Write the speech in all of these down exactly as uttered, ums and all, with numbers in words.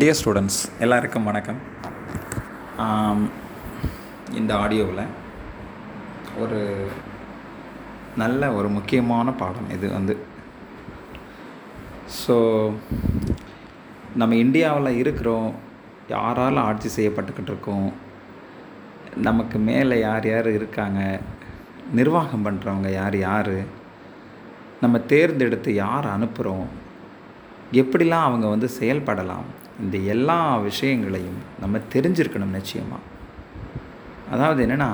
Dear students, எல்லாருக்கும் வணக்கம். இந்த ஆடியோவில் ஒரு நல்ல ஒரு முக்கியமான பாடம் இது வந்து. ஸோ நம்ம இந்தியாவில் இருக்கிறோம், யாரால் ஆட்சி செய்யப்பட்டுக்கிட்டு இருக்கோம், நமக்கு மேலே யார் யார் இருக்காங்க, நிர்வாகம் பண்ணுறவங்க யார் யார், நம்ம தேர்ந்தெடுத்து யார் அனுப்புகிறோம், எப்படிலாம் அவங்க வந்து செயல்படலாம், இந்த எல்லா விஷயங்களையும் நம்ம தெரிஞ்சிருக்கணும் நிச்சயமாக. அதாவது என்னென்னா,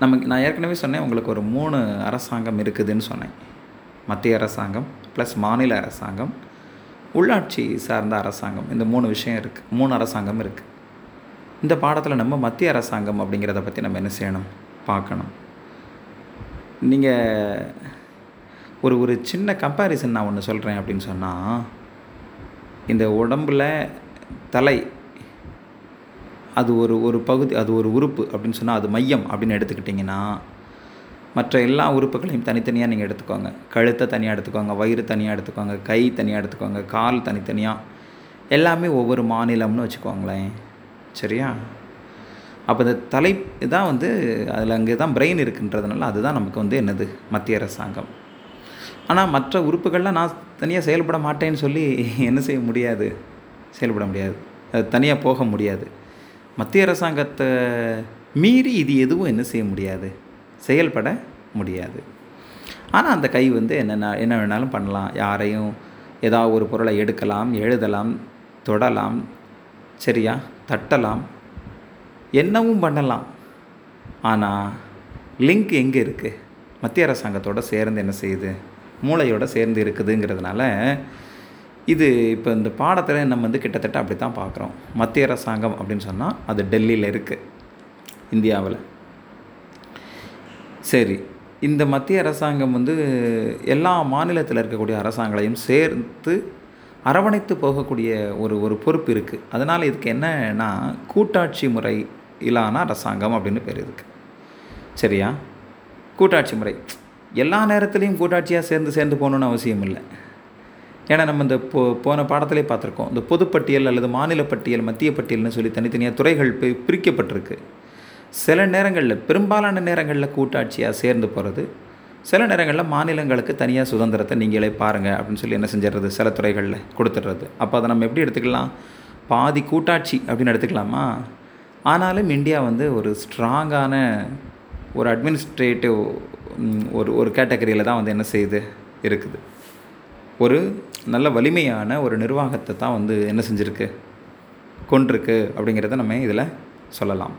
நமக்கு நான் ஏற்கனவே சொன்னேன், உங்களுக்கு ஒரு மூணு அரசாங்கம் இருக்குதுன்னு சொன்னேன். மத்திய அரசாங்கம் ப்ளஸ் மாநில அரசாங்கம், உள்ளாட்சி சார்ந்த அரசாங்கம், இந்த மூணு விஷயம் இருக்குது, மூணு அரசாங்கம் இருக்குது. இந்த பாடத்தில் நம்ம மத்திய அரசாங்கம் அப்படிங்கிறத பற்றி நம்ம என்ன செய்யணும், பார்க்கணும். நீங்கள் ஒரு ஒரு சின்ன கம்பேரிசன் நான் ஒன்று சொல்கிறேன் அப்படின்னு சொன்னால், இந்த உடம்பில் தலை அது ஒரு ஒரு பகுதி, அது ஒரு உறுப்பு அப்படின்னு சொன்னால், அது மையம் அப்படின்னு எடுத்துக்கிட்டிங்கன்னா, மற்ற எல்லா உறுப்புகளையும் தனித்தனியாக நீங்கள் எடுத்துக்கோங்க. கழுத்தை தனியாக எடுத்துக்கோங்க, வயிறு தனியாக எடுத்துக்கோங்க, கை தனியாக எடுத்துக்கோங்க, கால் தனித்தனியாக, எல்லாமே ஒவ்வொரு மாநிலம்னு வச்சுக்கோங்களேன். சரியா? அப்போ இந்த தலை தான் வந்து அதில் அங்கே தான் பிரெயின் இருக்குன்றதுனால அதுதான் நமக்கு வந்து என்னது, மத்திய அரசாங்கம். ஆனால் மற்ற உறுப்புகள்லாம் நான் தனியாக செயல்பட மாட்டேன்னு சொல்லி என்ன செய்ய முடியாது, செயல்பட முடியாது, அது தனியாக போக முடியாது. மத்திய அரசாங்கத்தை மீறி இது எதுவும் என்ன செய்ய முடியாது, செயல்பட முடியாது. ஆனால் அந்த கை வந்து என்னென்ன என்ன வேணாலும் பண்ணலாம், யாரையும் ஏதாவது ஒரு பொருளை எடுக்கலாம், எழுதலாம், தொடலாம், சரியா, தட்டலாம், என்னவும் பண்ணலாம். ஆனால் லிங்க் எங்கே இருக்குது, மத்திய அரசாங்கத்தோடு சேர்ந்து என்ன செய்யுது, மூளையோடு சேர்ந்து இருக்குதுங்கிறதுனால இது இப்போ இந்த பாடத்தில் நம்ம வந்து கிட்டத்தட்ட அப்படி தான் பார்க்குறோம். மத்திய அரசாங்கம் அப்படின்னு சொன்னால் அது டெல்லியில் இருக்குது, இந்தியாவில். சரி, இந்த மத்திய அரசாங்கம் வந்து எல்லா மாநிலத்தில் இருக்கக்கூடிய அரசாங்கங்களையும் சேர்த்து அரவணைத்து போகக்கூடிய ஒரு ஒரு பொறுப்பு இருக்குது. அதனால் இதுக்கு என்னன்னா, கூட்டாட்சி முறையிலான அரசாங்கம் அப்படின்னு பேர் இருக்குது. சரியா? கூட்டாட்சி முறை எல்லா நேரத்துலேயும் கூட்டாட்சியாக சேர்ந்து சேர்ந்து போகணுன்னு அவசியம் இல்லை. ஏன்னா நம்ம இந்த போ போன பாடத்திலே பார்த்துருக்கோம், இந்த பொதுப்பட்டியல் அல்லது மாநில பட்டியல், மத்திய பட்டியல்னு சொல்லி தனித்தனியாக துறைகள் பிரிக்கப்பட்டிருக்கு. சில நேரங்களில், பெரும்பாலான நேரங்களில் கூட்டாட்சியாக சேர்ந்து போகிறது, சில நேரங்களில் மாநிலங்களுக்கு தனியாக சுதந்திரத்தை நீங்களே பாருங்கள் அப்படின்னு சொல்லி என்ன செஞ்சிடுறது, சில துறைகளில் கொடுத்துட்றது. அப்போ அதை நம்ம எப்படி எடுத்துக்கலாம், பாதி கூட்டாட்சி அப்படின்னு எடுத்துக்கலாமா? ஆனாலும் இந்தியா வந்து ஒரு ஸ்ட்ராங்கான ஒரு அட்மினிஸ்ட்ரேட்டிவ் ஒரு ஒரு கேட்டகரியில் தான் வந்து என்ன செய்யுது இருக்குது. ஒரு நல்ல வலிமையான ஒரு நிர்வாகத்தை தான் வந்து என்ன செஞ்சுருக்கு, கொண்டிருக்கு அப்படிங்கிறத நம்ம இதில் சொல்லலாம்.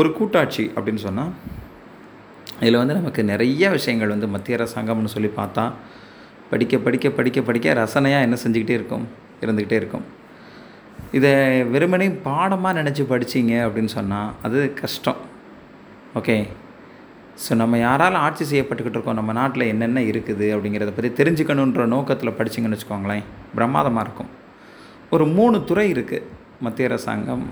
ஒரு கூட்டாட்சி அப்படின்னு சொன்னால் இதில் வந்து நமக்கு நிறைய விஷயங்கள் வந்து மத்திய அரசாங்கம்னு சொல்லி பார்த்தா படிக்க படிக்க படிக்க படிக்க ரசனையாக என்ன செஞ்சுக்கிட்டே இருக்கும், இருந்துக்கிட்டே இருக்கும். இதை வெறுமனே பாடமாக நினச்சி படிச்சிங்க அப்படின்னு சொன்னால் அது கஷ்டம். ஓகே, ஸோ நம்ம யாரால் ஆட்சி செய்யப்பட்டுக்கிட்டு இருக்கோம், நம்ம நாட்டில் என்னென்ன இருக்குது அப்படிங்கிறத பற்றி தெரிஞ்சுக்கணுன்ற நோக்கத்தில் படிச்சிங்கன்னு வச்சுக்கோங்களேன், பிரமாதமாக இருக்கும். ஒரு மூணு துறை இருக்குது மத்திய அரசாங்கம்.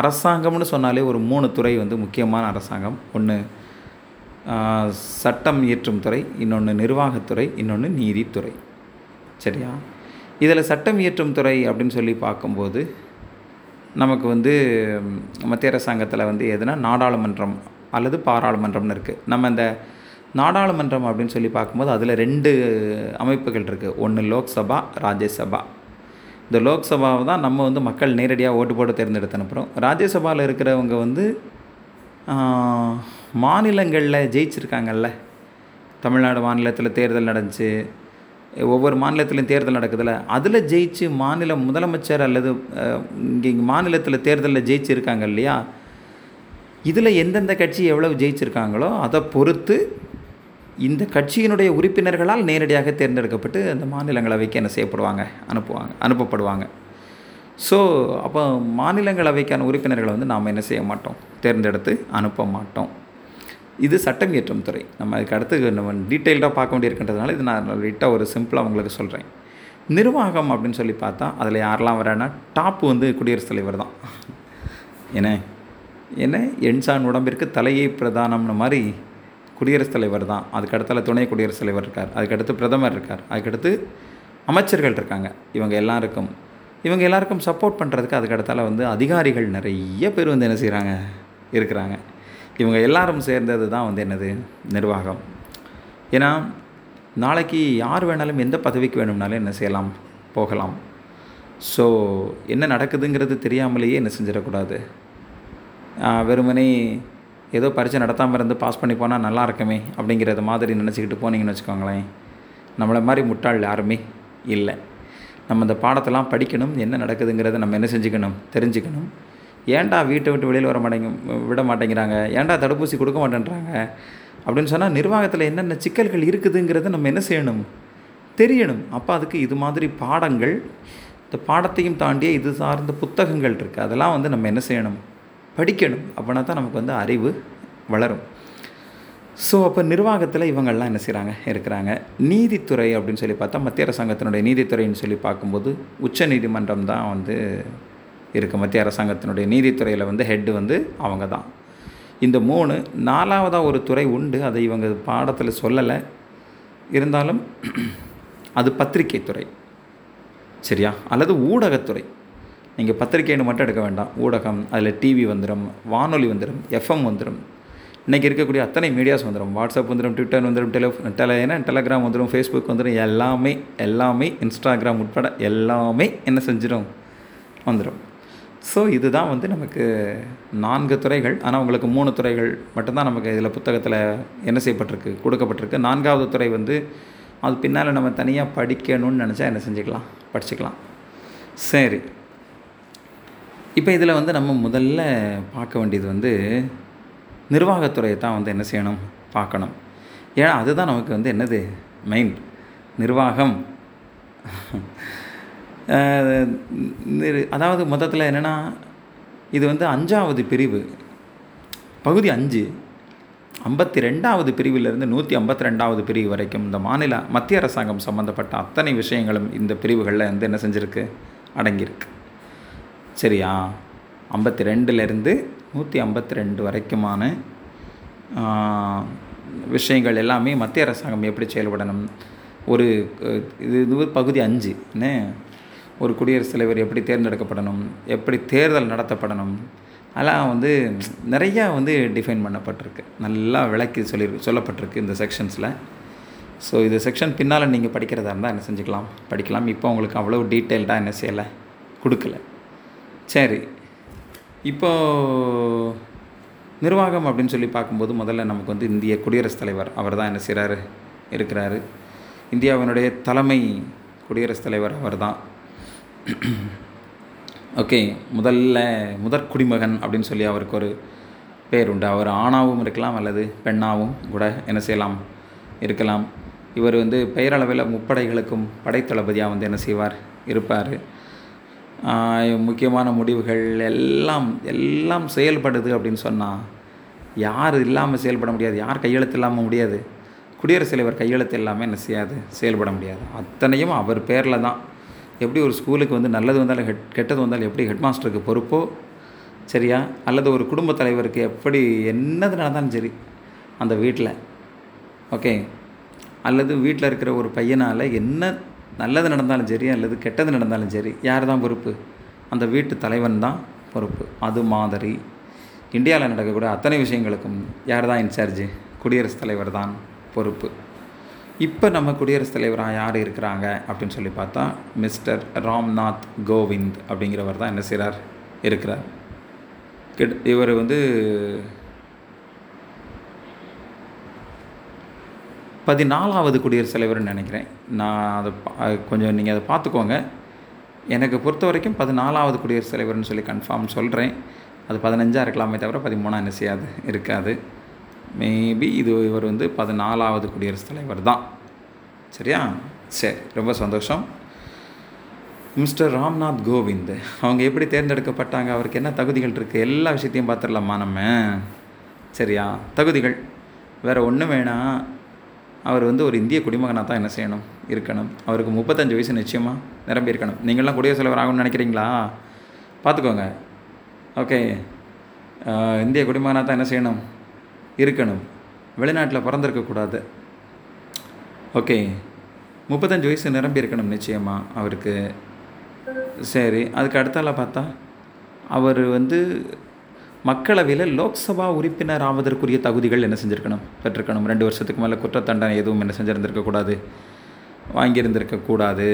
அரசாங்கம்னு சொன்னாலே ஒரு மூணு துறை வந்து முக்கியமான அரசாங்கம். ஒன்று சட்டம் இயற்றும் துறை, இன்னொன்று நிர்வாகத்துறை, இன்னொன்று நீதித்துறை. சரியா? இதில் சட்டம் இயற்றும் துறை அப்படின்னு சொல்லி பார்க்கும்போது நமக்கு வந்து மத்திய அரசாங்கத்தில் வந்து எதுனா நாடாளுமன்றம் அல்லது பாராளுமன்றம்னு இருக்குது. நம்ம இந்த நாடாளுமன்றம் அப்படின்னு சொல்லி பார்க்கும்போது அதில் ரெண்டு அமைப்புகள் இருக்குது. ஒன்று லோக்சபா, ராஜ்யசபா. இந்த லோக்சபாவை தான் நம்ம வந்து மக்கள் நேரடியாக ஓட்டு போட்டு தேர்ந்தெடுத்து அனுப்புகிறோம். ராஜ்யசபாவில் இருக்கிறவங்க வந்து மாநிலங்களில் ஜெயிச்சிருக்காங்கல்ல, தமிழ்நாடு மாநிலத்தில் தேர்தல் நடந்துச்சு, ஒவ்வொரு மாநிலத்திலையும் தேர்தல் நடக்குதுல்ல, அதில் ஜெயிச்சு மாநில முதலமைச்சர் அல்லது இங்கே மாநிலத்தில் தேர்தலில் ஜெயிச்சிருக்காங்க இல்லையா, இதில் எந்தெந்த கட்சி எவ்வளவு ஜெயிச்சிருக்காங்களோ அதை பொறுத்து இந்த கட்சியினுடைய உறுப்பினர்களால் நேரடியாக தேர்ந்தெடுக்கப்பட்டு அந்த மாநிலங்களவைக்கு என்ன செய்யப்படுவாங்க, அனுப்புவாங்க, அனுப்பப்படுவாங்க. ஸோ அப்போ மாநிலங்களவைக்கான உறுப்பினர்களை வந்து நாம் என்ன செய்ய மாட்டோம், தேர்ந்தெடுத்து அனுப்ப மாட்டோம். இது சட்டம் இயற்றும் துறை. நம்ம அதுக்கு அடுத்து நம்ம டீட்டெயில்டாக பார்க்க வேண்டியிருக்கின்றதுனால இது நான் லைட்டாக ஒரு சிம்பிளாக உங்களுக்கு சொல்கிறேன். நிர்வாகம் அப்படின்னு சொல்லி பார்த்தா அதில் யாரெல்லாம் வரேன்னா, டாப்பு வந்து குடியரசுத் தலைவர் தான். ஏன்னா என்ன என்சான் உடம்பிற்கு தலையை பிரதானம்னு மாதிரி குடியரசுத் தலைவர் தான். அதுக்கடுத்தால துணை குடியரசுத் தலைவர் இருக்கார், அதுக்கடுத்து பிரதமர் இருக்கார், அதுக்கடுத்து அமைச்சர்கள் இருக்காங்க. இவங்க எல்லாருக்கும் இவங்க எல்லாருக்கும் சப்போர்ட் பண்ணுறதுக்கு அதுக்கடுத்தால வந்து அதிகாரிகள் நிறைய பேர் வந்து என்ன செய்கிறாங்க இருக்கிறாங்க. இவங்க எல்லாரும் சேர்ந்தது தான் வந்து என்னது நிர்வாகம். ஏன்னா நாளைக்கு யார் வேணாலும் எந்த பதவிக்கு வேணும்னாலும் என்ன செய்யலாம் போகலாம். ஸோ என்ன நடக்குதுங்கிறது தெரியாமலேயே என்ன செஞ்சிடக்கூடாது. வெறுமனே ஏதோ பரீட்சை நடத்தாமல் இருந்து பாஸ் பண்ணி போனால் நல்லா இருக்குமே அப்படிங்கிறது மாதிரி நினச்சிக்கிட்டு போனீங்கன்னு வச்சுக்கோங்களேன், நம்மளை மாதிரி முட்டாள் யாருமே இல்லை. நம்ம இந்த பாடத்தெல்லாம் படிக்கணும், என்ன நடக்குதுங்கிறத நம்ம என்ன செஞ்சுக்கணும் தெரிஞ்சுக்கணும். ஏன்டா வீட்டை விட்டு வெளியில் வர மாட்டேங்க விட மாட்டேங்கிறாங்க, ஏன்டா தடுப்பூசி கொடுக்க மாட்டேன்றாங்க அப்படின்னு சொன்னால் நிர்வாகத்தில் என்னென்ன சிக்கல்கள் இருக்குதுங்கிறத நம்ம என்ன செய்யணும் தெரியணும். அப்போ அதுக்கு இது மாதிரி பாடங்கள், இந்த பாடத்தையும் தாண்டிய இது சார்ந்த புத்தகங்கள் இருக்குது, அதெல்லாம் வந்து நம்ம என்ன செய்யணும் படிக்கணும். அப்படின்னா தான் நமக்கு வந்து அறிவு வளரும். ஸோ அப்போ நிர்வாகத்தில் இவங்கள்லாம் என்ன செய்கிறாங்க இருக்கிறாங்க. நீதித்துறை அப்படின்னு சொல்லி பார்த்தா மத்திய அரசாங்கத்தினுடைய நீதித்துறைன்னு சொல்லி பார்க்கும்போது உச்ச நீதிமன்றம் தான் வந்து இருக்குது. மத்திய அரசாங்கத்தினுடைய நீதித்துறையில் வந்து ஹெட்டு வந்து அவங்க தான். இந்த மூணு நாலாவதாக ஒரு துறை உண்டு, அதை இவங்க பாடத்தில் சொல்லலை, இருந்தாலும் அது பத்திரிகை துறை சரியா, அல்லது ஊடகத்துறை. நீங்கள் பத்திரிக்கைன்னு மட்டும் எடுக்க வேண்டாம், ஊடகம், அதில் டிவி வந்துடும், வானொலி வந்துடும், எஃப்எம் வந்துடும், இன்றைக்கி இருக்கக்கூடிய அத்தனை மீடியாஸ் வந்துடும், வாட்ஸ்அப் வந்துடும், ட்விட்டர் வந்துடும், டெலோ டெல ஏன்னா டெலகிராம் வந்துடும், ஃபேஸ்புக் வந்துடும், எல்லாமே எல்லாமே இன்ஸ்டாகிராம் உட்பட எல்லாமே என்ன செஞ்சிடும் வந்துடும். ஸோ இதுதான் வந்து நமக்கு நான்கு துறைகள். ஆனால் உங்களுக்கு மூணு துறைகள் மட்டும்தான் நமக்கு இதில் புத்தகத்தில் என்ன செய்யப்பட்டிருக்கு கொடுக்கப்பட்டிருக்கு. நான்காவது துறை வந்து அது பின்னால் நம்ம தனியாக படிக்கணும்னு நினச்சா என்ன செஞ்சுக்கலாம் படிச்சுக்கலாம். சரி, இப்போ இதில் வந்து நம்ம முதல்ல பார்க்க வேண்டியது வந்து நிர்வாகத்துறையை தான் வந்து என்ன செய்யணும் பார்க்கணும். ஏன்னா அதுதான் நமக்கு வந்து என்னது மெயின் நிர்வாகம். அதாவது மொத்தத்தில் என்னென்னா இது வந்து அஞ்சாவது பிரிவு பகுதி அஞ்சு ஐம்பத்தி ரெண்டாவது பிரிவிலிருந்து நூற்றி ஐம்பத்தி ரெண்டாவது பிரிவு வரைக்கும் இந்த மாநில மத்திய அரசாங்கம் சம்மந்தப்பட்ட அத்தனை விஷயங்களும் இந்த பிரிவுகளில் வந்து என்ன செஞ்சுருக்கு அடங்கியிருக்கு சரியா. ஐம்பத்தி ரெண்டுலேருந்து நூற்றி ஐம்பத்தி ரெண்டு வரைக்குமான விஷயங்கள் எல்லாமே மத்திய அரசாங்கம் எப்படி செயல்படணும். ஒரு இது இது பகுதி அஞ்சு என்ன, ஒரு குடியரசுத் தலைவர் எப்படி தேர்ந்தெடுக்கப்படணும், எப்படி தேர்தல் நடத்தப்படணும், அதெல்லாம் வந்து நிறையா வந்து டிஃபைன் பண்ணப்பட்டிருக்கு, நல்லா விளக்கி சொல்லி சொல்லப்பட்டிருக்கு இந்த செக்ஷன்ஸில். ஸோ இது செக்ஷன் பின்னால் நீங்கள் படிக்கிறதா இருந்தால் என்ன செஞ்சுக்கலாம் படிக்கலாம். இப்போ உங்களுக்கு அவ்வளோ டீட்டெயில்டாக என்ன செய்யலை கொடுக்கல. சரி, இப்போது நிர்வாகம் அப்படின்னு சொல்லி பார்க்கும்போது முதல்ல நமக்கு வந்து இந்திய குடியரசுத் தலைவர் அவர் தான் என்ன செய்கிறாரு இருக்கிறாரு. இந்தியாவினுடைய தலைமை குடியரசுத் தலைவர் அவர் தான். ஓகே, முதல்ல முதற் குடிமகன் அப்படின்னு சொல்லி அவருக்கு ஒரு பேர் உண்டு. அவர் ஆணாகவும் இருக்கலாம் அல்லது பெண்ணாகவும் கூட என்ன செய்யலாம் இருக்கலாம். இவர் வந்து பெயரளவில் முப்படைகளுக்கும் படைத்தளபதியாக வந்து என்ன செய்வார் இருப்பார். முக்கியமான முடிவுகள் எல்லாம் எல்லாம் செயல்படுது அப்படின்னு சொன்னால் யார் இல்லாமல் செயல்பட முடியாது, யார் கையெழுத்து இல்லாமல் முடியாது, குடியரசுத் தலைவர் கையெழுத்து எல்லாமே என்ன செய்யாது செயல்பட முடியாது. அத்தனையும் அவர் பேரில் தான். எப்படி ஒரு ஸ்கூலுக்கு வந்து நல்லது வந்தாலும் ஹெட் கெட்டது வந்தாலும் எப்படி ஹெட் மாஸ்டருக்கு பொறுப்போ சரியா, அல்லது ஒரு குடும்ப தலைவருக்கு எப்படி என்னது நடந்தாலும் சரி அந்த வீட்டில் ஓகே, அல்லது வீட்டில் இருக்கிற ஒரு பையனால் என்ன நல்லது நடந்தாலும் சரி அல்லது கெட்டது நடந்தாலும் சரி யார் தான் பொறுப்பு, அந்த வீட்டு தலைவன் தான் பொறுப்பு. அது மாதிரி இந்தியாவில் நடக்கக்கூடிய அத்தனை விஷயங்களுக்கும் யார் தான் இன்சார்ஜு, குடியரசுத் தலைவர் தான் பொறுப்பு. இப்போ நம்ம குடியரசுத் தலைவராக யார் இருக்கிறாங்க அப்படின்னு சொல்லி பார்த்தா மிஸ்டர் ராம்நாத் கோவிந்த் அப்படிங்கிறவர் தான் என்ன செய்கிறார் இருக்கிறார். கிட் இவர் வந்து பதினாலாவது குடியரசுத் தலைவர்னு நினைக்கிறேன். நான் அதை கொஞ்சம் நீங்கள் அதை பார்த்துக்கோங்க. எனக்கு பொறுத்த வரைக்கும் பதினாலாவது குடியரசுத் தலைவர்னு சொல்லி கன்ஃபார்ம் சொல்கிறேன். அது பதினஞ்சாக இருக்கலாமே தவிர பதிமூணாக என்ன செய்யாது இருக்காது. மேபி இது இவர் வந்து பதினாலாவது குடியரசுத் தலைவர் தான் சரியா. சரி, ரொம்ப சந்தோஷம். மிஸ்டர் ராம்நாத் கோவிந்த் அவங்க எப்படி தேர்ந்தெடுக்கப்பட்டாங்க, அவருக்கு என்ன தகுதிகள் இருக்குது, எல்லா விஷயத்தையும் பார்த்துடலாமா நம்ம சரியா. தகுதிகள் வேறு ஒன்றும் வேணாம், அவர் வந்து ஒரு இந்திய குடிமகனாக தான் என்ன செய்யணும் இருக்கணும். அவருக்கு முப்பத்தஞ்சு வயசு நிச்சயமாக நிரம்பி இருக்கணும். நீங்களாம் குடியரசுத் தலைவர் ஆகணும்னு நினைக்கிறீங்களா, பார்த்துக்கோங்க ஓகே. இந்திய குடிமகனாக தான் என்ன செய்யணும் இருக்கணும், வெளிநாட்டில் பிறந்திருக்கக்கூடாது ஓகே. முப்பத்தஞ்சு வயசு நிரம்பி இருக்கணும் நிச்சயமாக அவருக்கு. சரி, அதுக்கு அடுத்தால பார்த்தா அவர் வந்து மக்களவையில் லோக்சபா உறுப்பினர் ஆவதற்குரிய தகுதிகள் என்ன செஞ்சுருக்கணும், பெற்றிருக்கணும். ரெண்டு வருஷத்துக்கு மேலே குற்றத்தண்டனை எதுவும் என்ன செஞ்சுருந்துருக்கக்கூடாது, வாங்கியிருந்திருக்கக்கூடாது.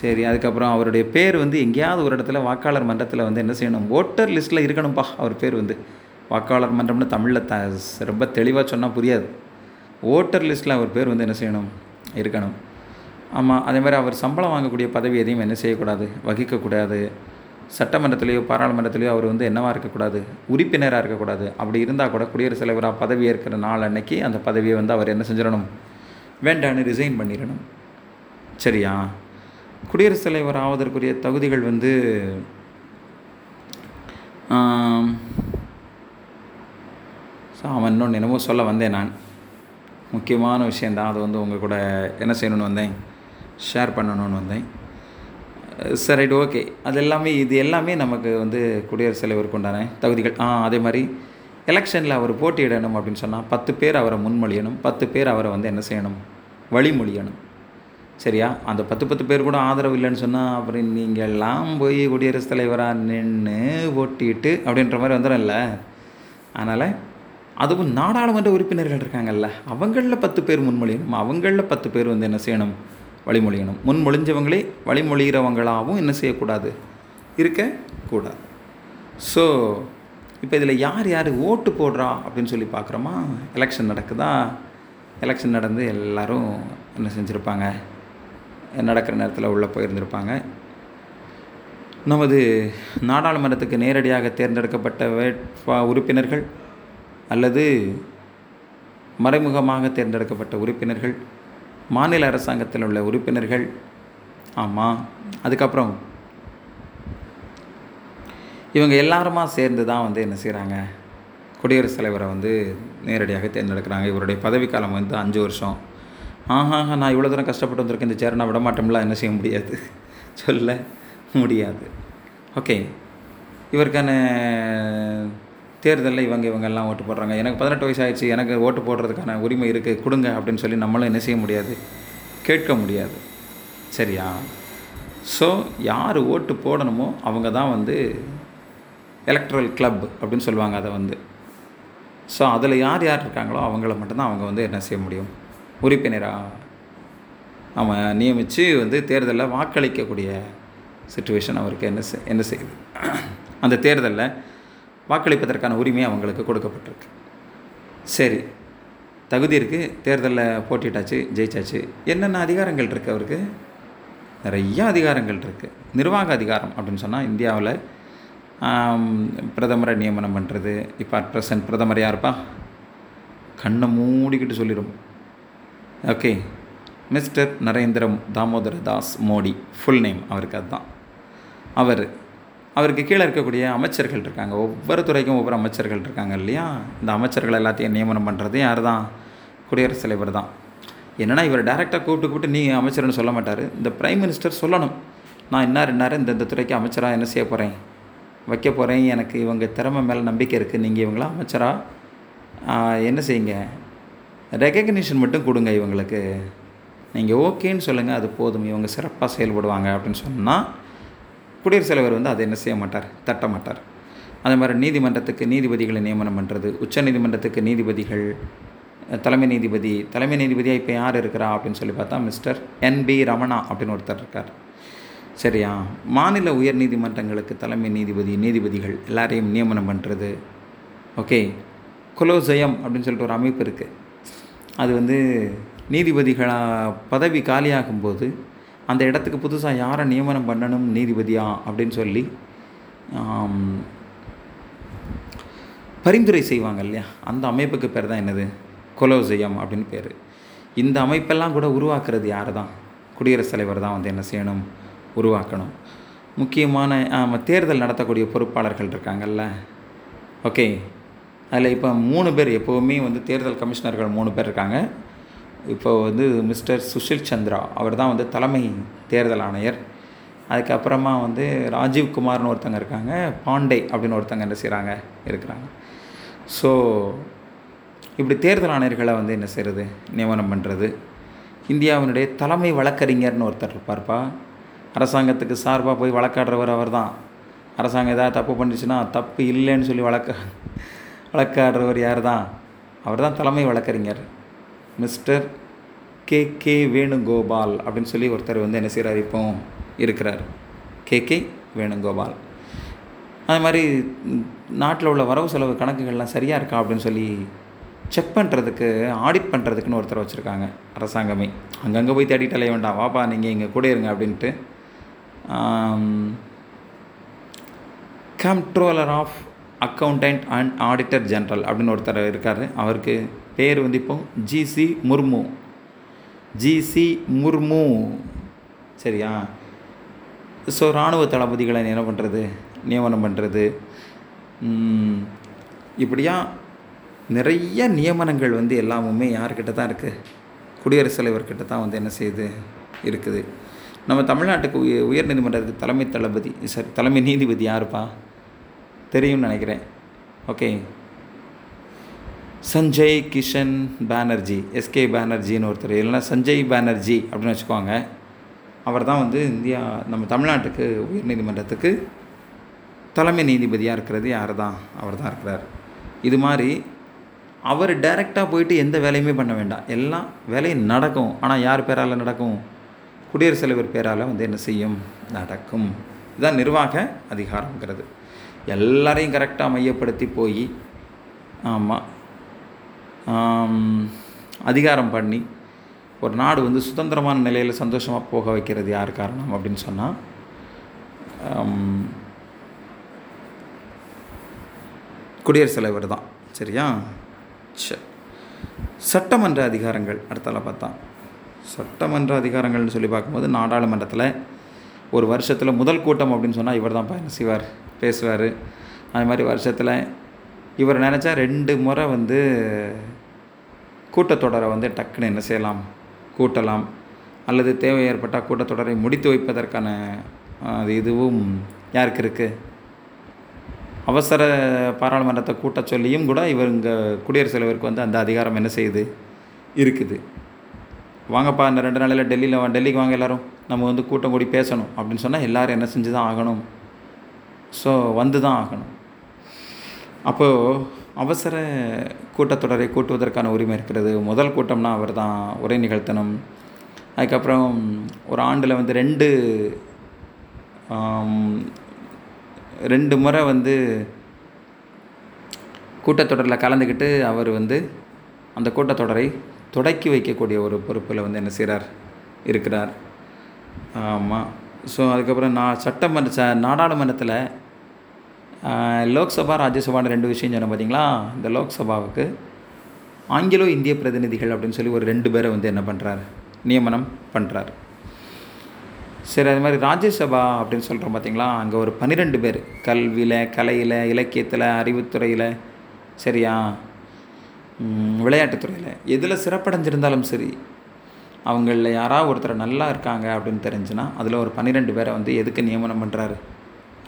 சரி, அதுக்கப்புறம் அவருடைய பேர் வந்து எங்கேயாவது ஒரு இடத்துல வாக்காளர் மன்றத்தில் வந்து என்ன செய்யணும், ஓட்டர் லிஸ்ட்டில் இருக்கணும்ப்பா. அவர் பேர் வந்து வாக்காளர் மன்றம்னு தமிழில் த ரொம்ப தெளிவாக சொன்னால் புரியாது. ஓட்டர் லிஸ்ட்டில் அவர் பேர் வந்து என்ன செய்யணும், இருக்கணும். ஆமாம், அதேமாதிரி அவர் சம்பளம் வாங்கக்கூடிய பதவி எதையும் என்ன செய்யக்கூடாது, வகிக்கக்கூடாது. சட்டமன்றத்திலேயோ பாராளுமன்றத்திலேயோ அவர் வந்து என்னவாக இருக்கக்கூடாது, உறுப்பினராக இருக்கக்கூடாது. அப்படி இருந்தால் கூட குடியரசுத் தலைவராக பதவி ஏற்கிற நாள் அன்னைக்கு அந்த பதவியை வந்து அவர் என்ன செஞ்சிடணும், வேண்டான்னு ரிசைன் பண்ணிடணும். சரியா? குடியரசுத் தலைவர் ஆவதற்குரிய தகுதிகள் வந்து சாமன் என்னமோ சொல்ல வந்தேன் நான், முக்கியமான விஷயந்தான். அது வந்து உங்கள் கூட என்ன செய்யணும்னு வந்தேன், ஷேர் பண்ணணும்னு வந்தேன். சரி, ரைட், ஓகே. அது எல்லாமே இது எல்லாமே நமக்கு வந்து குடியரசுத் தலைவருக்கு உண்டான தகுதிகள். ஆ அதே மாதிரி எலெக்ஷனில் அவர் போட்டியிடணும் அப்படின்னு சொன்னால் பத்து பேர் அவரை முன்மொழியணும், பத்து பேர் அவரை வந்து என்ன செய்யணும், வழிமொழியணும். சரியா? அந்த பத்து பத்து பேர் கூட ஆதரவு இல்லைன்னு சொன்னால் அப்புறம் நீங்கள் எல்லாம் போய் குடியரசுத் தலைவராக நின்று ஓட்டிட்டு அப்படின்ற மாதிரி வந்துடும் இல்லை. அதனால் அதுவும் நாடாளுமன்ற உறுப்பினர்கள் இருக்காங்கல்ல, அவங்களில் பத்து பேர் முன்மொழியணும், அவங்களில் பத்து பேர் வந்து என்ன செய்யணும், வழிமொழியணும். முன்மொழிஞ்சவங்களே வழிமொழிகிறவங்களாகவும் என்ன செய்யக்கூடாது, இருக்கக்கூடாது. ஸோ இப்போ இதில் யார் யார் ஓட்டு போடுறா அப்படின்னு சொல்லி பார்க்குறோமா, எலெக்ஷன் நடக்குதா, எலெக்ஷன் நடந்து எல்லோரும் என்ன செஞ்சுருப்பாங்க, நடக்கிற நேரத்தில் உள்ளே போயிருந்திருப்பாங்க. நமது நாடாளுமன்றத்துக்கு நேரடியாக தேர்ந்தெடுக்கப்பட்ட வேட்பா உறுப்பினர்கள் அல்லது மறைமுகமாக தேர்ந்தெடுக்கப்பட்ட உறுப்பினர்கள், மாநில அரசாங்கத்தில் உள்ள உறுப்பினர்கள். ஆமாம், அதுக்கப்புறம் இவங்க எல்லாருமா சேர்ந்து தான் வந்து என்ன செய்கிறாங்க, குடியரசுத் தலைவரை வந்து நேரடியாக தேர்ந்தெடுக்கிறாங்க. இவருடைய பதவிக்காலம் வந்து அஞ்சு வருஷம். ஆஹாஹா, நான் இவ்வளோ தூரம் கஷ்டப்பட்டு வந்திருக்கேன், இந்த சேரை நான் விடமாட்டோம்லாம் என்ன செய்ய முடியாது, சொல்ல முடியாது. ஓகே, இவருக்கான தேர்தலில் இவங்க இவங்கெல்லாம் ஓட்டு போடுறாங்க. எனக்கு பதினெட்டு வயசு ஆயிடுச்சு, எனக்கு ஓட்டு போடுறதுக்கான உரிமை இருக்குது, கொடுங்க அப்படின்னு சொல்லி நம்மளும் என்ன செய்ய முடியாது, கேட்க முடியாது. சரியா? ஸோ யார் ஓட்டு போடணுமோ அவங்க தான் வந்து எலக்ட்ரல் கிளப் அப்படின்னு சொல்லுவாங்க அதை வந்து. ஸோ அதில் யார் யார் இருக்காங்களோ அவங்கள மட்டும்தான் அவங்க வந்து என்ன செய்ய முடியும், உறுப்பினராக அவன் நியமித்து வந்து தேர்தலில் வாக்களிக்கக்கூடிய சிச்சுவேஷன் அவருக்கு என்ன என்ன செய்யுது, அந்த தேர்தலில் வாக்களிப்பதற்கான உரிமை அவங்களுக்கு கொடுக்கப்பட்டிருக்கு. சரி, தகுதி இருக்குது, தேர்தலில் போட்டிட்டாச்சு, ஜெயிச்சாச்சு. என்னென்ன அதிகாரங்கள் இருக்குது அவருக்கு, நிறைய அதிகாரங்கள் இருக்குது. நிர்வாக அதிகாரம் அப்படின்னு சொன்னால் இந்தியாவில் பிரதமரை நியமனம் பண்ணுறது. இப்போ அட் ப்ரெசன்ட் பிரதமர் யாருப்பா, கண்ணை மூடிக்கிட்டு சொல்லிடும். Okay, mister Narendra Damodar Das Modi full name அவருக்கு அதுதான். அவர் அவருக்கு கீழே இருக்கக்கூடிய அமைச்சர்கள் இருக்காங்க, ஒவ்வொரு துறைக்கும் ஒவ்வொரு அமைச்சர்கள் இருக்காங்க இல்லையா. இந்த அமைச்சர்கள் எல்லாத்தையும் நியமனம் பண்ணுறது யார் தான், குடியரசுத் தலைவர் தான். என்னென்னா இவர் டேரெக்டாக கூப்பிட்டு கூப்பிட்டு நீ அமைச்சர்னு சொல்ல மாட்டார். இந்த பிரைம் மினிஸ்டர் சொல்லணும், நான் இன்னார் இன்னார் இந்த இந்த துறைக்கு அமைச்சராக என்ன செய்ய போகிறேன், வைக்க போகிறேன், எனக்கு இவங்க திறமை மேலே நம்பிக்கை இருக்குது, நீங்கள் இவங்கள அமைச்சராக என்ன செய்யுங்க, ரெக்கக்னிஷன் மட்டும் கொடுங்க இவங்களுக்கு, நீங்கள் ஓகேன்னு சொல்லுங்கள், அது போதும், இவங்க சிறப்பாக செயல்படுவாங்க அப்படின்னு சொன்னால் குடியரசுத் தலைவர் வந்து அதை என்ன செய்ய மாட்டார், தட்ட மாட்டார். அதே மாதிரி நீதிமன்றத்துக்கு நீதிபதிகளை நியமனம் பண்ணுறது, உச்ச நீதிமன்றத்துக்கு நீதிபதிகள், தலைமை நீதிபதி. தலைமை நீதிபதியாக இப்போ யார் இருக்கிறா அப்படின்னு சொல்லி பார்த்தா மிஸ்டர் என் பி ரமணா அப்படின்னு ஒருத்தர் இருக்கார். சரியா? மாநில உயர் நீதிமன்றங்களுக்கு தலைமை நீதிபதி நீதிபதிகள் எல்லாரையும் நியமனம் பண்ணுறது. ஓகே, குலோசயம் அப்படின்னு சொல்லிட்டு ஒரு அமைப்பு இருக்குது. அது வந்து நீதிபதிகளாக பதவி காலியாகும்போது அந்த இடத்துக்கு புதுசாக யாரை நியமனம் பண்ணணும் நீதிபதியா அப்படின்னு சொல்லி பரிந்துரை செய்வாங்க இல்லையா, அந்த அமைப்புக்கு பேர் தான் என்னது, கொலோசியம் அப்படின்னு பேர். இந்த அமைப்பெல்லாம் கூட உருவாக்குறது யார் தான், குடியரசுத் தலைவர் தான் வந்து என்ன செய்யணும், உருவாக்கணும். முக்கியமான தேர்தல் நடத்தக்கூடிய பொறுப்பாளர்கள் இருக்காங்கல்ல. ஓகே, அதில் இப்போ மூணு பேர் எப்போவுமே வந்து தேர்தல் கமிஷனர்கள் மூணு பேர் இருக்காங்க. இப்போ வந்து மிஸ்டர் சுஷில் சந்திரா அவர் தான் வந்து தலைமை தேர்தல் ஆணையர். அதுக்கப்புறமா வந்து ராஜீவ்குமார்னு ஒருத்தங்க இருக்காங்க, பாண்டே அப்படின்னு ஒருத்தங்க என்ன செய்கிறாங்க, இருக்கிறாங்க. ஸோ இப்படி தேர்தல் ஆணையர்களை வந்து என்ன செய்கிறது, நியமனம் பண்ணுறது. இந்தியாவினுடைய தலைமை வழக்கறிஞர்னு ஒருத்தர் இருப்பார்ப்பா. அரசாங்கத்துக்கு சார்பாக போய் வழக்காடுறவர் அவர் தான். அரசாங்கம் எதாவது தப்பு பண்ணிச்சுன்னா தப்பு இல்லைன்னு சொல்லி வழக்க வழக்காடுறவர் யார் தான், அவர் தான் தலைமை வழக்கறிஞர் மிஸ்டர் கே கே வேணுகோபால் அப்படின்னு சொல்லி ஒருத்தர் வந்து என்ன செய்கிறார், இப்போ இருக்கிறார் கே கே வேணுகோபால். அது மாதிரி நாட்டில் உள்ள வரவு செலவு கணக்குகள்லாம் சரியாக இருக்கா அப்படின்னு சொல்லி செக் பண்ணுறதுக்கு, ஆடிட் பண்ணுறதுக்குன்னு ஒருத்தர் வச்சுருக்காங்க அரசாங்கமே. அங்கங்கே போய் தேடிட்டு அலைய வேண்டாம், வாப்பா நீங்கள் இங்கே கூட இருங்க அப்படின்ட்டு. Comptroller of accountant and auditor general அப்படின்னு ஒருத்தர் இருக்கார். அவருக்கு பேர் வந்து இப்போ ஜிசி முர்மு. ஜிசி முர்மு சரியா. ஸோ இராணுவ தளபதிகளை என்ன பண்ணுறது, நியமனம் பண்ணுறது, இப்படியா நிறைய நியமனங்கள் வந்து எல்லாமுமே யார்கிட்ட தான் இருக்குது, குடியரசுத் தலைவர்கிட்ட தான் வந்து என்ன செய்யுது இருக்குது. நம்ம தமிழ்நாட்டுக்கு உய உயர்நீதிமன்றத்துக்கு தலைமை தளபதி சாரி தலைமை நீதிபதி யாருப்பா தெரியும்னு நினைக்கிறேன். ஓகே, சஞ்சய் கிஷன் பானர்ஜி, எஸ்கே பானர்ஜின்னு ஒருத்தர், இல்லைன்னா சஞ்சய் பானர்ஜி அப்படின்னு வச்சுக்கோங்க. அவர் தான் வந்து இந்தியா நம்ம தமிழ்நாட்டுக்கு உயர்நீதிமன்றத்துக்கு தலைமை நீதிபதியாக இருக்கிறது யார் தான், அவர் தான் இருக்கிறார். இது மாதிரி அவர் டைரெக்டாக போயிட்டு எந்த வேலையுமே பண்ண வேண்டாம், எல்லா வேலையும் நடக்கும். ஆனால் யார் பேரால் நடக்கும், குடியரசுத் தலைவர் பேரால் வந்து என்ன செய்யும், நடக்கும். இதுதான் நிர்வாக அதிகாரங்கிறது. எல்லாரையும் கரெக்டாக மையப்படுத்தி போய் ஆமாம் அதிகாரம் பண்ணி ஒரு நாடு வந்து சுதந்திரமான நிலையில் சந்தோஷமாக போக வைக்கிறது யார் காரணம் அப்படின்னு சொன்னால் குடியரசுத் தலைவர் தான் சரியா. சட்டமன்ற அதிகாரங்கள் அடுத்தால பார்த்தா, சட்டமன்ற அதிகாரங்கள்னு சொல்லி பார்க்கும்போது நாடாளுமன்றத்தில் ஒரு வருஷத்தில் முதல் கூட்டம் அப்படின்னு சொன்னால் இவர் தான் பயணம் செய்வார், பேசுவார். அது மாதிரி வருஷத்தில் இவர் நினச்சா ரெண்டு முறை வந்து கூட்டத்தொடரை வந்து டக்குன்னு என்ன செய்யலாம், கூட்டலாம். அல்லது தேவை ஏற்பட்டால் கூட்டத்தொடரை முடித்து வைப்பதற்கான அது இதுவும் யாருக்கு இருக்குது, அவசர பாராளுமன்றத்தை கூட்ட சொல்லியும் கூட இவர் இங்கே குடியரசுத் தலைவருக்கு வந்து அந்த அதிகாரம் என்ன செய்யுது இருக்குது. வாங்கப்பா இந்த ரெண்டு நாளில் டெல்லியில் டெல்லிக்கு வாங்க எல்லோரும், நம்ம வந்து கூட்டம் கூடி பேசணும் அப்படின்னு சொன்னால் எல்லோரும் என்ன செஞ்சு தான் ஆகணும், ஸோ வந்து தான் ஆகணும். அப்போது அவசர கூட்டத்தொடரை கூட்டுவதற்கான உரிமை இருக்கிறது. முதல் கூட்டம்னா அவர் தான் உரை நிகழ்த்தணும். அதுக்கப்புறம் ஒரு ஆண்டில் வந்து ரெண்டு ரெண்டு முறை வந்து கூட்டத்தொடரில் கலந்துக்கிட்டு அவர் வந்து அந்த கூட்டத்தொடரை தொடக்கி வைக்கக்கூடிய ஒரு பொறுப்பில் வந்து என்ன செய்கிறார், இருக்கிறார். ஆமாம். ஸோ அதுக்கப்புறம் நான் சட்டமன்ற ச நாடாளுமன்றத்தில் லோக்சபா ராஜ்யசபான்னு ரெண்டு விஷயம் சொன்ன பார்த்தீங்களா. இந்த லோக்சபாவுக்கு ஆங்கிலோ இந்திய பிரதிநிதிகள் அப்படின்னு சொல்லி ஒரு ரெண்டு பேரை வந்து என்ன பண்ணுறார், நியமனம் பண்ணுறார். சரி, அது மாதிரி ராஜ்யசபா அப்படின்னு சொல்கிறோம் பார்த்தீங்களா, அங்கே ஒரு பன்னிரெண்டு பேர் கல்வியில், கலையில், இலக்கியத்தில், அறிவுத்துறையில் சரியா, விளையாட்டுத்துறையில், எதில் சிறப்படைஞ்சிருந்தாலும் சரி அவங்களில் யாராவது ஒருத்தர் நல்லா இருக்காங்க அப்படின்னு தெரிஞ்சுன்னா அதில் ஒரு பன்னிரெண்டு பேரை வந்து எதுக்கு நியமனம் பண்ணுறாரு,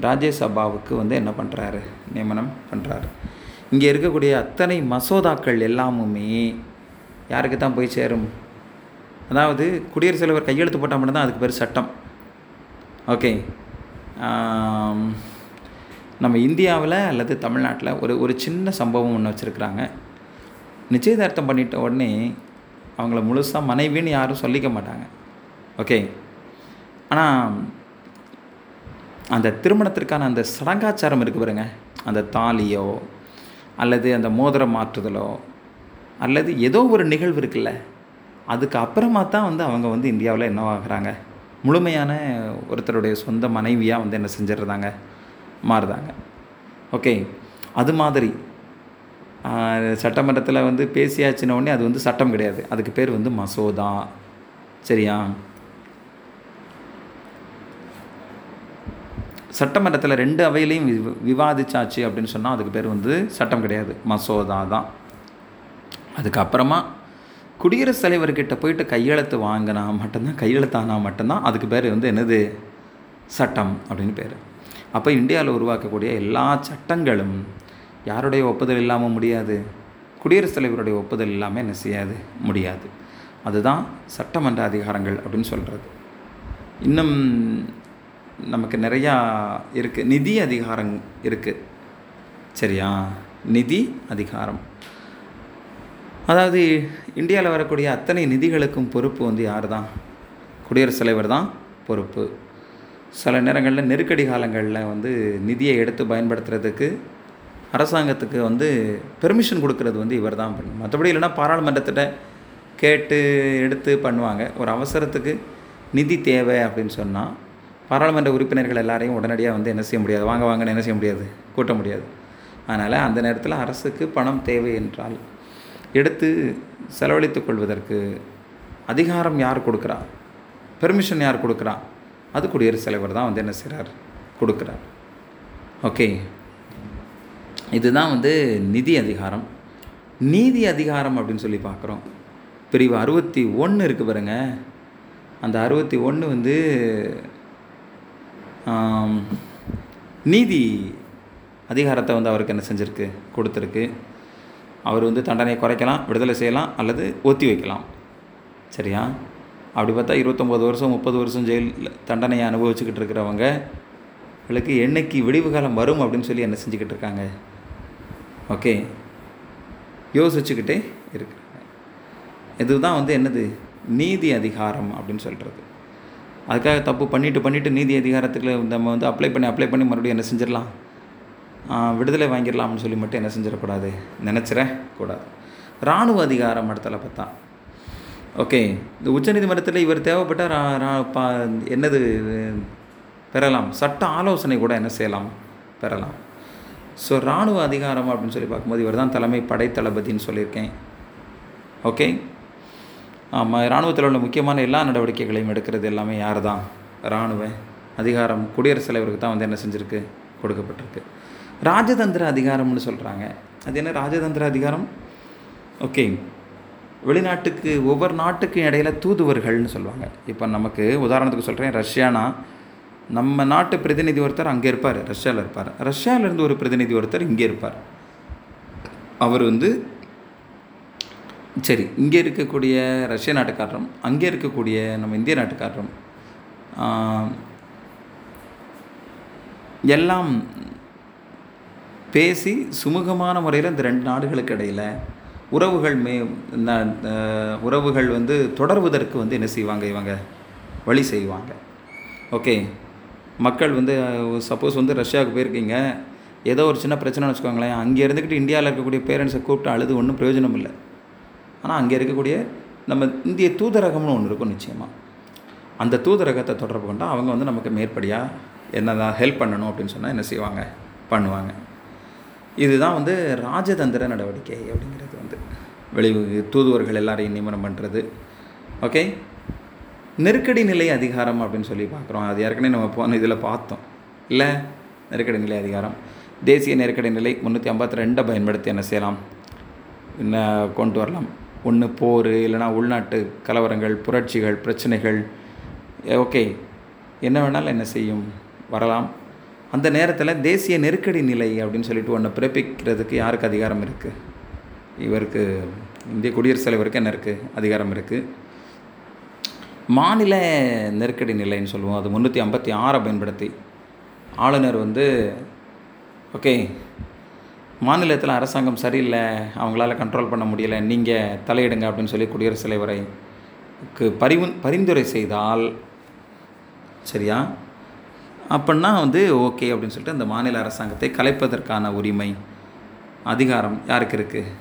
ராஜ்யசபாவுக்கு வந்து என்ன பண்ணுறாரு, நியமனம் பண்ணுறாரு. இங்கே இருக்கக்கூடிய அத்தனை மசோதாக்கள் எல்லாமுமே யாருக்கு தான் போய் சேரும், அதாவது குடியரசுத் தலைவர் கையெழுத்து போட்டால் மட்டும்தான் அதுக்கு பேர் சட்டம். ஓகே, நம்ம இந்தியாவில் அல்லது தமிழ்நாட்டில் ஒரு ஒரு சின்ன சம்பவம் ஒன்று வச்சுருக்குறாங்க. நிச்சயதார்த்தம் பண்ணிட்ட உடனே அவங்கள முழுசாக மனைவின்னு யாரும் சொல்லிக்க மாட்டாங்க. ஓகே, ஆனால் அந்த திருமணத்திற்கான அந்த சடங்காச்சாரம் இருக்குது பாருங்க, அந்த தாலியோ அல்லது அந்த மோதிர மாற்றுதலோ அல்லது ஏதோ ஒரு நிகழ்வு இருக்குல்ல, அதுக்கு அப்புறமா தான் வந்து அவங்க வந்து இந்தியாவில் என்னவாகிறாங்க, முழுமையான ஒருத்தருடைய சொந்த மனைவியாக வந்து என்ன செஞ்சிடுறாங்க, மாறுதாங்க. ஓகே, அது மாதிரி சட்டமன்றத்தில் வந்து பேசியாச்சுன்னொடனே அது வந்து சட்டம் கிடையாது, அதுக்கு பேர் வந்து மசோதா சரியா. சட்டமன்றத்தில் ரெண்டு அவையிலையும் விவாதிச்சாச்சு அப்படின்னு சொன்னால் அதுக்கு பேர் வந்து சட்டம் கிடையாது, மசோதா தான். அதுக்கப்புறமா குடியரசுத் தலைவர்கிட்ட போயிட்டு கையெழுத்து வாங்கினா மட்டும்தான், கையெழுத்தானா மட்டும்தான் அதுக்கு பேர் வந்து என்னது, சட்டம் அப்படின்னு பேர். அப்போ இந்தியாவில் உருவாக்கக்கூடிய எல்லா சட்டங்களும் யாருடைய ஒப்புதல் இல்லாமல் முடியாது, குடியரசுத் தலைவருடைய ஒப்புதல் இல்லாமல் என்ன செய்யாது, முடியாது. அதுதான் சட்டமன்ற அதிகாரங்கள் அப்படின்னு சொல்கிறது. இன்னும் நமக்கு நிறையா இருக்குது, நிதி அதிகாரம் இருக்குது. சரியா, நிதி அதிகாரம், அதாவது இந்தியாவில் வரக்கூடிய அத்தனை நிதிகளுக்கும் பொறுப்பு வந்து யார் தான்? குடியரசுத் தலைவர் தான் பொறுப்பு. சில நேரங்களில் நெருக்கடி காலங்களில் வந்து நிதியை எடுத்து பயன்படுத்துறதுக்கு அரசாங்கத்துக்கு வந்து பெர்மிஷன் கொடுக்கறது வந்து இவர் தான் பண்ணும். மற்றபடி இல்லைன்னா பாராளுமன்றத்திட்ட கேட்டு எடுத்து பண்ணுவாங்க. ஒரு அவசரத்துக்கு நிதி தேவை அப்படின்னு சொன்னால் பாராளுமன்ற உறுப்பினர்கள் எல்லாரையும் உடனடியாக வந்து என்ன செய்ய முடியாது, வாங்க வாங்கன்னு என்ன செய்ய முடியாது, கூட்ட முடியாது. அதனால் அந்த நேரத்தில் அரசுக்கு பணம் தேவை என்றால் எடுத்து செலவழித்து கொள்வதற்கு அதிகாரம் யார் கொடுக்குறா, பெர்மிஷன் யார் கொடுக்குறா, அது குடியரசுத் தலைவர் தான் வந்து என்ன செய்கிறார், கொடுக்குறார். ஓகே, இதுதான் வந்து நிதி அதிகாரம். நீதி அதிகாரம் அப்படின்னு சொல்லி பார்க்குறோம். பிரிவு அறுபத்தி ஒன்று இருக்குது பாருங்க. அந்த அறுபத்தி ஒன்று வந்து நீதி அதிகாரத்தை வந்து அவருக்கு என்ன செஞ்சுருக்கு, கொடுத்துருக்கு. அவர் வந்து தண்டனையை குறைக்கலாம், விடுதலை செய்யலாம் அல்லது ஒத்தி வைக்கலாம். சரியா, அப்படி பார்த்தா இருபத்தொம்போது வருஷம் முப்பது வருஷம் ஜெயில் தண்டனையை அனுபவிச்சுக்கிட்டு இருக்கிறவங்க இவளுக்கு என்னைக்கு விடிவு காலம் வரும் அப்படின்னு சொல்லி என்ன செஞ்சுக்கிட்டு இருக்காங்க, ஓகே, யோசிச்சுக்கிட்டே இருக்கிறாங்க. இதுதான் வந்து என்னது, நீதி அதிகாரம் அப்படின்னு சொல்கிறது. அதுக்காக தப்பு பண்ணிட்டு பண்ணிட்டு நீதி அதிகாரத்துக்கு நம்ம வந்து அப்ளை பண்ணி அப்ளை பண்ணி மறுபடியும் என்ன செஞ்சிடலாம், விடுதலை வாங்கிடலாம்னு சொல்லி மட்டும் என்ன செஞ்சிடக்கூடாது, நினச்சிட கூடாது. இராணுவ அதிகாரம் அடுத்தல பார்த்தா, ஓகே, இந்த உச்சநீதிமன்றத்தில் இவர் தேவைப்பட்டால் என்னது பெறலாம், சட்ட ஆலோசனை கூட என்ன செய்யலாம், பெறலாம். ஸோ இராணுவ அதிகாரம் அப்படின்னு சொல்லி பார்க்கும்போது இவர் தான் தலைமை படை தளபதினு சொல்லியிருக்கேன். ஓகே, ஆமாம், இராணுவத்தில் உள்ள முக்கியமான எல்லா நடவடிக்கைகளையும் எடுக்கிறது எல்லாமே யார் தான், இராணுவ அதிகாரம் குடியரசுத் தலைவருக்கு தான் வந்து என்ன செஞ்சுருக்கு, கொடுக்கப்பட்டிருக்கு. ராஜதந்திர அதிகாரம்னு சொல்கிறாங்க. அது என்ன ராஜதந்திர அதிகாரம்? ஓகே, வெளிநாட்டுக்கு ஒவ்வொரு நாட்டுக்கும் இடையில் தூதுவர்கள்னு சொல்லுவாங்க. இப்போ நமக்கு உதாரணத்துக்கு சொல்கிறேன், ரஷ்யானா நம்ம நாட்டு பிரதிநிதி ஒருத்தர் அங்கே இருப்பார், ரஷ்யாவில் இருப்பார். ரஷ்யாவிலேருந்து ஒரு பிரதிநிதி ஒருத்தர் இங்கே இருப்பார். அவர் வந்து சரி இங்கே இருக்கக்கூடிய ரஷ்ய நாட்டுக்காரரும் அங்கே இருக்கக்கூடிய நம்ம இந்திய நாட்டுக்காரரும் எல்லாம் பேசி சுமூகமான முறையில் இந்த ரெண்டு நாடுகளுக்கு இடையில் உறவுகள் மே உறவுகள் வந்து தொடர்வதற்கு வந்து என்ன செய்வாங்க, இவங்க வழி செய்வாங்க. ஓகே, மக்கள் வந்து சப்போஸ் வந்து ரஷ்யாவுக்கு போயிருக்கீங்க, ஏதோ ஒரு சின்ன பிரச்சனைன்னு வச்சுக்கோங்களேன், அங்கே இருந்துக்கிட்டு இந்தியாவில் இருக்கக்கூடிய பேரண்ட்ஸை கூப்பிட்டு அழுது ஒன்றும் பிரயோஜனம் இல்லை. ஆனால் அங்கே இருக்கக்கூடிய நம்ம இந்திய தூதரகம்னு ஒன்று இருக்கும். நிச்சயமாக அந்த தூதரகத்தை தொடர்பு கொண்டால் அவங்க வந்து நமக்கு மேற்படியாக என்னதான் ஹெல்ப் பண்ணணும் அப்படின்னு சொன்னால் என்ன செய்வாங்க, பண்ணுவாங்க. இதுதான் வந்து ராஜதந்திர நடவடிக்கை அப்படிங்கிறது. வந்து வெளி தூதுவர்கள் எல்லாரையும் நியமனம் பண்ணுறது. ஓகே, நெருக்கடி நிலை அதிகாரம் அப்படின்னு சொல்லி பார்க்குறோம். அது ஏற்கனவே நம்ம போன இதில் பார்த்தோம் இல்லை, நெருக்கடி நிலை அதிகாரம். தேசிய நெருக்கடி நிலை முந்நூற்றி ஐம்பத்தி ரெண்டை பயன்படுத்தி என்ன செய்யலாம், என்ன கொண்டு வரலாம். ஒன்று போர், இல்லைனா உள்நாட்டு கலவரங்கள், புரட்சிகள், பிரச்சனைகள், ஓகே, என்ன வேணாலும் என்ன செய்யும், வரலாம். அந்த நேரத்தில் தேசிய நெருக்கடி நிலை அப்படின்னு சொல்லிட்டு ஒன்று பிறப்பிக்கிறதுக்கு யாருக்கு அதிகாரம் இருக்குது, இவருக்கு இந்திய குடியரசுத் தலைவருக்கு என்ன இருக்குது, அதிகாரம் இருக்குது. மாநில நெருக்கடி நிலைன்னு சொல்லுவோம். அது முந்நூற்றி ஐம்பத்தி ஆறை பயன்படுத்தி ஆளுநர் வந்து ஓகே, மாநிலத்தில் அரசாங்கம் சரியில்லை, அவங்களால கண்ட்ரோல் பண்ண முடியலை, நீங்கள் தலையிடுங்க அப்படின்னு சொல்லி குடியரசுத் தலைவரைக்கு பரிவு பரிந்துரை செய்தால், சரியா, அப்படின்னா வந்து ஓகே அப்படின்னு சொல்லிட்டு அந்த மாநில அரசாங்கத்தை கலைப்பதற்கான உரிமை அதிகாரம் யாருக்கு இருக்குது,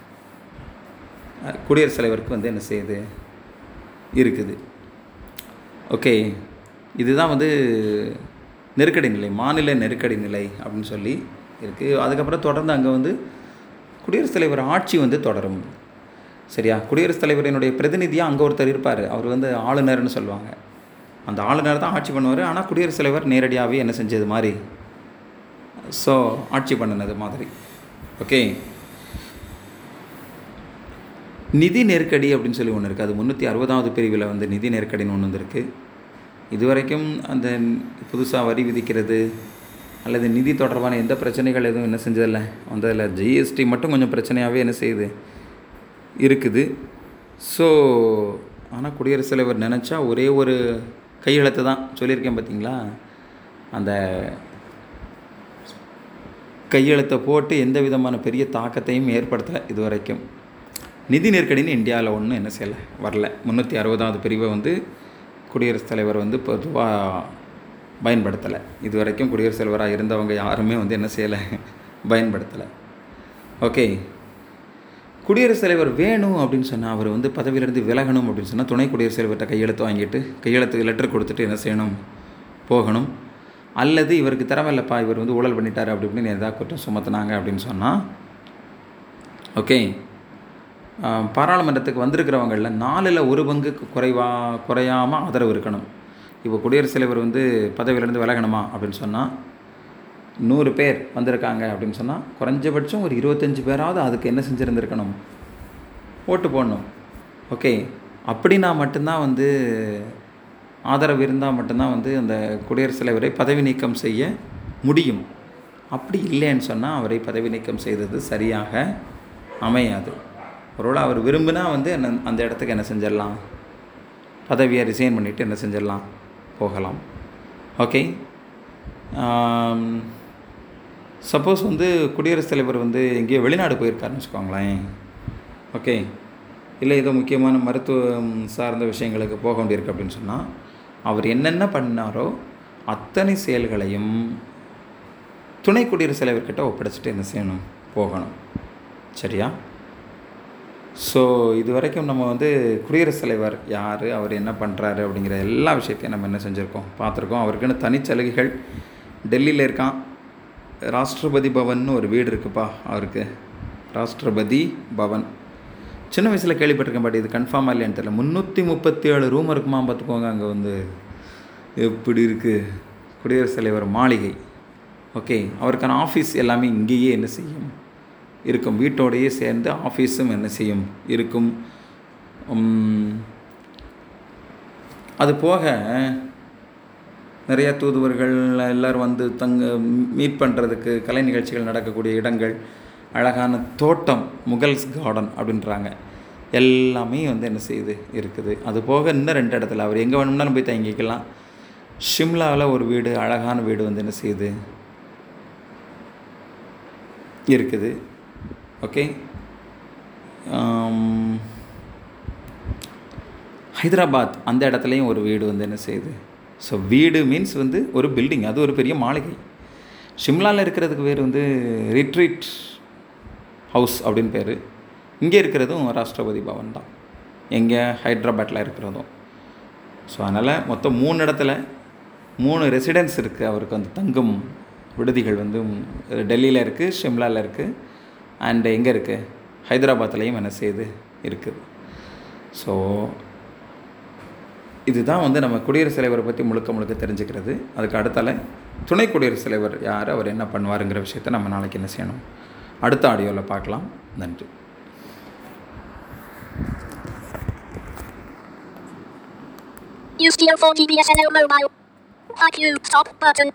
குடியரசுத் தலைவருக்கு வந்து என்ன செய்யுது, இருக்குது. ஓகே, இதுதான் வந்து நெருக்கடி நிலை, மாநில நெருக்கடி நிலை அப்படின்னு சொல்லி இருக்குது. அதுக்கப்புறம் தொடர்ந்து அங்கே வந்து குடியரசுத் தலைவர் ஆட்சி வந்து தொடரும். சரியா, குடியரசுத் தலைவரினுடைய பிரதிநிதியாக அங்கே ஒருத்தர் இருப்பார், அவர் வந்து ஆளுநர்னு சொல்லுவாங்க. அந்த ஆளுநர் தான் ஆட்சி பண்ணுவார். ஆனால் குடியரசுத் தலைவர் நேரடியாகவே என்ன செஞ்சது மாதிரி, ஸோ ஆட்சி பண்ணினது மாதிரி. ஓகே, நிதி நெருக்கடி அப்படின்னு சொல்லி ஒன்று இருக்குது. அது முந்நூற்றி அறுபதாவது பிரிவில் வந்து நிதி நெருக்கடின்னு ஒன்று வந்துருக்கு. இதுவரைக்கும் அந்த புதுசாக வரி விதிக்கிறது அல்லது நிதி தொடர்பான எந்த பிரச்சனைகள் எதுவும் என்ன செஞ்சதில்லை வந்ததில்லை. ஜிஎஸ்டி மட்டும் கொஞ்சம் பிரச்சனையாகவே என்ன செய்யுது, இருக்குது. ஸோ ஆனால் குடியரசுத் தலைவர் நினச்சா ஒரே ஒரு கையெழுத்து தான் சொல்லியிருக்கேன் பார்த்தீங்களா. அந்த கையெழுத்தை போட்டு எந்த விதமான பெரிய தாக்கத்தையும் ஏற்படுத்தலை இது வரைக்கும். நிதி நெருக்கடின்னு இந்தியாவில் ஒன்று என்ன செய்யலை வரல. முந்நூற்றி அறுபதாவது பிரிவை வந்து குடியரசுத் தலைவர் வந்து பொதுவாக பயன்படுத்தலை. இது வரைக்கும் குடியரசுத் தலைவராக இருந்தவங்க யாருமே வந்து என்ன செய்யலை, பயன்படுத்தலை. ஓகே, குடியரசுத் தலைவர் வேணும் அப்படின்னு சொன்னால், அவர் வந்து பதவியிலிருந்து விலகணும் அப்படின்னு சொன்னால் துணை குடியரசுத் தலைவர்கிட்ட கையெழுத்து வாங்கிட்டு கையெழுத்து லெட்டர் கொடுத்துட்டு என்ன செய்யணும், போகணும். அல்லது இவருக்கு திறமை இல்லைப்பா, இவர் வந்து ஊழல் பண்ணிட்டார் அப்படி இப்படின்னு எதாவது குற்றம் சுமத்துனாங்க அப்படின்னு சொன்னால், ஓகே, பாராளுமன்றத்துக்கு வந்திருக்கிறவங்களில் நாலில் ஒரு பங்கு குறைவா குறையாமல் ஆதரவு இருக்கணும். இப்போ குடியரசுத் தலைவர் வந்து பதவியிலேருந்து விலகணுமா அப்படின்னு சொன்னால், நூறு பேர் வந்திருக்காங்க அப்படின்னு சொன்னால் குறைஞ்சபட்சம் ஒரு இருபத்தஞ்சி பேராவது அதுக்கு என்ன செஞ்சுருந்துருக்கணும், ஓட்டு போடணும். ஓகே, அப்படின்னா மட்டும்தான் வந்து ஆதரவு இருந்தால் மட்டும்தான் வந்து அந்த குடியரசுத் தலைவரை பதவி நீக்கம் செய்ய முடியும். அப்படி இல்லைன்னு சொன்னால் அவரை பதவி நீக்கம் செய்தது சரியாக அமையாது. ஒருவேளை அவர் விரும்பினா வந்து என்ன அந்த இடத்துக்கு என்ன செஞ்சிடலாம், பதவியை ரிசைன் பண்ணிவிட்டு என்ன செஞ்சிடலாம், போகலாம். ஓகே, சப்போஸ் வந்து குடியரசுத் தலைவர் வந்து எங்கேயோ வெளிநாடு போயிருக்காருன்னு வச்சுக்கோங்களேன். ஓகே, இல்லை ஏதோ முக்கியமான மருத்துவம் சார்ந்த விஷயங்களுக்கு போக வேண்டியிருக்கு அப்படின்னு சொன்னால், அவர் என்னென்ன பண்ணாரோ அத்தனை செயல்களையும் துணை குடியரசுத் தலைவர்கிட்ட ஒப்படைச்சிட்டு என்ன செய்யணும், போகணும். சரியா? ஸோ இது வரைக்கும் நம்ம வந்து குடியரசுத் தலைவர் யார், அவர் என்ன பண்ணுறாரு அப்படிங்கிற எல்லா விஷயத்தையும் நம்ம என்ன செஞ்சுருக்கோம், பார்த்துருக்கோம். அவருக்குன்னு தனிச்சலுகைகள், டெல்லியில் இருக்கான், ராஷ்டிரபதி பவன் ஒரு வீடு இருக்குப்பா அவருக்கு, ராஷ்டிரபதி பவன். சின்ன வயசில் கேள்விப்பட்டிருக்கேன், பட் இது கன்ஃபார்மாக இல்லைன்னு தெரியல. முந்நூற்றி முப்பத்தி ஏழு ரூம் இருக்குமா பார்த்துக்கோங்க. அங்கே வந்து எப்படி இருக்குது குடியரசுத் தலைவர் மாளிகை. ஓகே, அவருக்கான ஆஃபீஸ் எல்லாமே இங்கேயே என்ன செய்யும் இருக்கும், வீட்டோடையே சேர்ந்து ஆஃபீஸும் என்ன செய்யும் இருக்கும். அது போக நிறையா தூதுவர்கள் எல்லோரும் வந்து தங்க மீட் பண்ணுறதுக்கு, கலை நிகழ்ச்சிகள் நடக்கக்கூடிய இடங்கள், அழகான தோட்டம், முகல்ஸ் கார்டன் அப்படின்றாங்க, எல்லாமே வந்து என்ன செய்யுது இருக்குது. அது போக இன்னும் ரெண்டு இடத்துல அவர் எங்கே வேணும்னாலும் போய் தங்கிக்கலாம். ஷிம்லாவில் ஒரு வீடு, அழகான வீடு வந்து என்ன செய்யுது இருக்குது. ஓகே, ஹைதராபாத் அந்த இடத்துலையும் ஒரு வீடு வந்து என்ன செய்யுது. ஸோ வீடு மீன்ஸ் வந்து ஒரு பில்டிங், அது ஒரு பெரிய மாளிகை. ஷிம்லாவில் இருக்கிறதுக்கு பேர் வந்து ரிட்ரீட் ஹவுஸ் அப்படின்னு பேர். இங்கே இருக்கிறதும் ராஷ்டிரபதி பவன் தான், எங்கே ஹைதராபாத்தில் இருக்கிறதும். ஸோ அதனால் மொத்தம் மூணு இடத்துல மூணு ரெசிடென்ஸ் இருக்குது அவருக்கு வந்து, தங்கும் விடுதிகள் வந்து டெல்லியில் இருக்குது, ஷிம்லாவில் இருக்குது, அண்டு எங்கே இருக்குது, ஹைதராபாத்லேயும் என்ன செய்யுது இருக்குது. ஸோ இதுதான் வந்து நம்ம குடியரசுத் தலைவரை பற்றி முழுக்க முழுக்க தெரிஞ்சுக்கிறது. அதுக்கு அடுத்தால துணை குடியரசுத் தலைவர் யார், அவர் என்ன பண்ணுவாருங்கிற விஷயத்தை நம்ம நாளைக்கு என்ன செய்யணும், அடுத்த ஆடியோவில் பார்க்கலாம். நன்றி. You steal four G B S N L mobile. Fuck you. Stop button.